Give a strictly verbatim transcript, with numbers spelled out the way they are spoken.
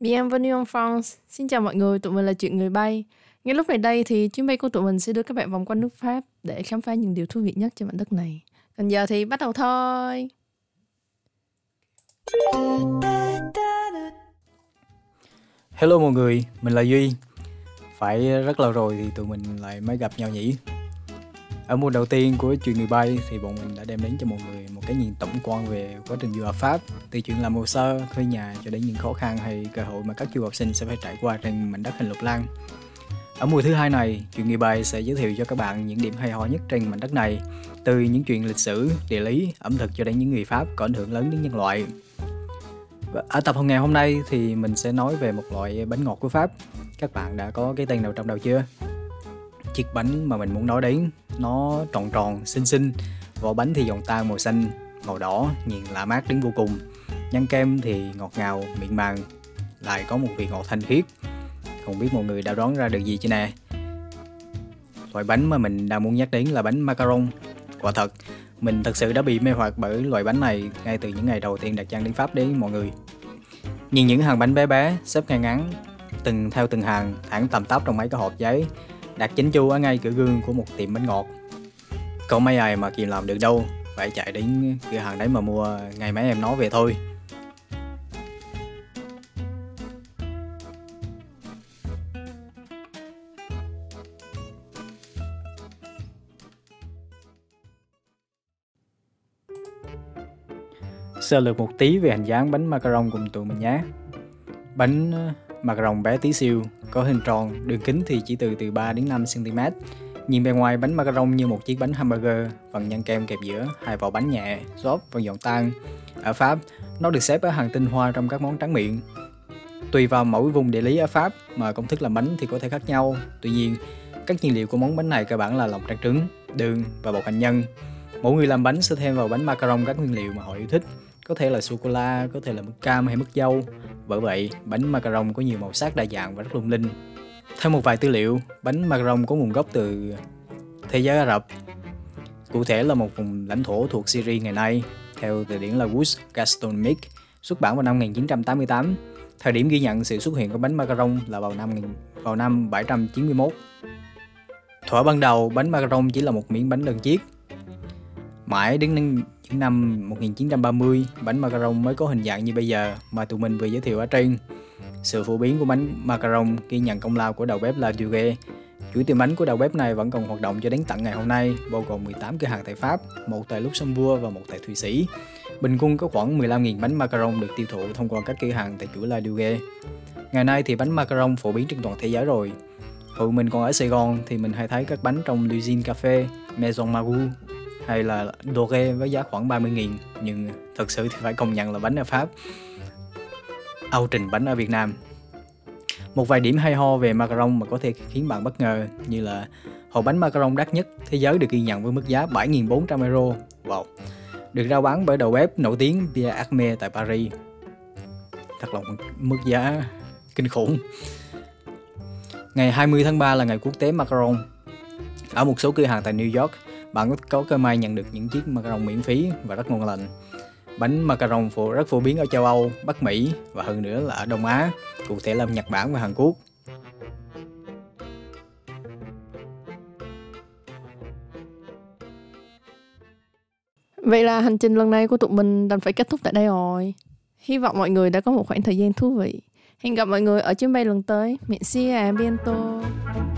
Bienvenue en France. Xin chào mọi người, tụi mình là Chuyện Người Bay. Ngay lúc này đây thì chuyến bay của tụi mình sẽ đưa các bạn vòng quanh nước Pháp để khám phá những điều thú vị nhất trên mảnh đất này. Còn giờ thì bắt đầu thôi. Hello mọi người, mình là Duy. Phải rất lâu rồi thì tụi mình lại mới gặp nhau nhỉ. Ở mùa đầu tiên của Chuyện Người Bay thì bọn mình đã đem đến cho mọi người một cái nhìn tổng quan về quá trình du học Pháp, từ chuyện làm hồ sơ, thuê nhà cho đến những khó khăn hay cơ hội mà các du học sinh sẽ phải trải qua trên mảnh đất hình lục lan. Ở mùa thứ hai này, Chuyện Người Bay sẽ giới thiệu cho các bạn những điểm hay ho nhất trên mảnh đất này, từ những chuyện lịch sử, địa lý, ẩm thực cho đến những người Pháp có ảnh hưởng lớn đến nhân loại. Và ở tập ngày hôm nay thì mình sẽ nói về một loại bánh ngọt của Pháp. Các bạn đã có cái tên nào trong đầu chưa? Chiếc bánh mà mình muốn nói đến nó tròn tròn, xinh xinh, vỏ bánh thì giòn tan màu xanh, màu đỏ, nhìn lạ mát đến vô cùng. Nhân kem thì ngọt ngào, mịn màng, lại có một vị ngọt thanh khiết. Không biết mọi người đã đoán ra được gì chưa nè? Loại bánh mà mình đang muốn nhắc đến là bánh macaron. Quả thật, mình thật sự đã bị mê hoặc bởi loại bánh này ngay từ những ngày đầu tiên đặt chân đến Pháp đấy mọi người. Nhìn những hàng bánh bé bé, xếp ngay ngắn, từng theo từng hàng, thẳng tầm tắp trong mấy cái hộp giấy, đặt chỉnh chu ở ngay cửa gương của một tiệm bánh ngọt. Còn mấy ai mà kìm làm được đâu, phải chạy đến cửa hàng đấy mà mua ngay mấy em nó về thôi. Sơ lược một tí về hình dáng bánh macaron cùng tụi mình nhé. Bánh macaron bé tí siêu, có hình tròn, đường kính thì chỉ từ từ ba đến năm xăng ti mét. Nhìn bề ngoài bánh macaron như một chiếc bánh hamburger, phần nhân kem kẹp giữa, hai vỏ bánh nhẹ, xốp và giòn tan. Ở Pháp, nó được xếp ở hàng tinh hoa trong các món tráng miệng. Tùy vào mỗi vùng địa lý ở Pháp mà công thức làm bánh thì có thể khác nhau. Tuy nhiên, các nguyên liệu của món bánh này cơ bản là lòng trắng trứng, đường và bột hạnh nhân. Mỗi người làm bánh sẽ thêm vào bánh macaron các nguyên liệu mà họ yêu thích, có thể là sô cô la, có thể là mứt cam hay mứt dâu. Bởi vậy, bánh macaron có nhiều màu sắc đa dạng và rất lung linh. Theo một vài tư liệu, bánh macaron có nguồn gốc từ thế giới Ả Rập, cụ thể là một vùng lãnh thổ thuộc Syria ngày nay, theo từ điển La Casdon Mick, xuất bản vào năm một nghìn chín trăm tám mươi tám. Thời điểm ghi nhận sự xuất hiện của bánh macaron là vào năm vào năm bảy trăm chín mươi mốt. Thuở ban đầu, bánh macaron chỉ là một miếng bánh đơn chiếc. Mãi đến những năm một nghìn chín trăm ba mươi, bánh macaron mới có hình dạng như bây giờ mà tụi mình vừa giới thiệu ở trên. Sự phổ biến của bánh macaron ghi nhận công lao của đầu bếp Ladurée. Chuỗi tiệm bánh của đầu bếp này vẫn còn hoạt động cho đến tận ngày hôm nay, bao gồm mười tám cửa hàng tại Pháp, một tại Luxembourg và một tại Thụy Sĩ. Bình quân có khoảng mười lăm nghìn bánh macaron được tiêu thụ thông qua các cửa hàng tại chuỗi Ladurée. Ngày nay thì bánh macaron phổ biến trên toàn thế giới rồi. Hồi mình còn ở Sài Gòn thì mình hay thấy các bánh trong L'Usine Cafe, Maison Marou hay là Ladurée với giá khoảng ba mươi nghìn, nhưng thật sự thì phải công nhận là bánh ở Pháp âu trình bánh ở Việt Nam. Một vài điểm hay ho về macaron mà có thể khiến bạn bất ngờ, như là hộp bánh macaron đắt nhất thế giới được ghi nhận với mức giá bảy nghìn bốn trăm euro. Wow. Được rao bán bởi đầu bếp nổi tiếng Pierre Hermé tại Paris. Thật là mức giá kinh khủng. Ngày hai mươi tháng ba là ngày quốc tế macaron. Ở một số cửa hàng tại New York, bạn có cơ may nhận được những chiếc macaron miễn phí và rất ngon lành. Bánh macaron phổ rất phổ biến ở châu Âu, Bắc Mỹ và hơn nữa là ở Đông Á, cụ thể là Nhật Bản và Hàn Quốc. Vậy là hành trình lần này của tụi mình đành phải kết thúc tại đây rồi. Hy vọng mọi người đã có một khoảng thời gian thú vị. Hẹn gặp mọi người ở chuyến bay lần tới. Merci à bientôt.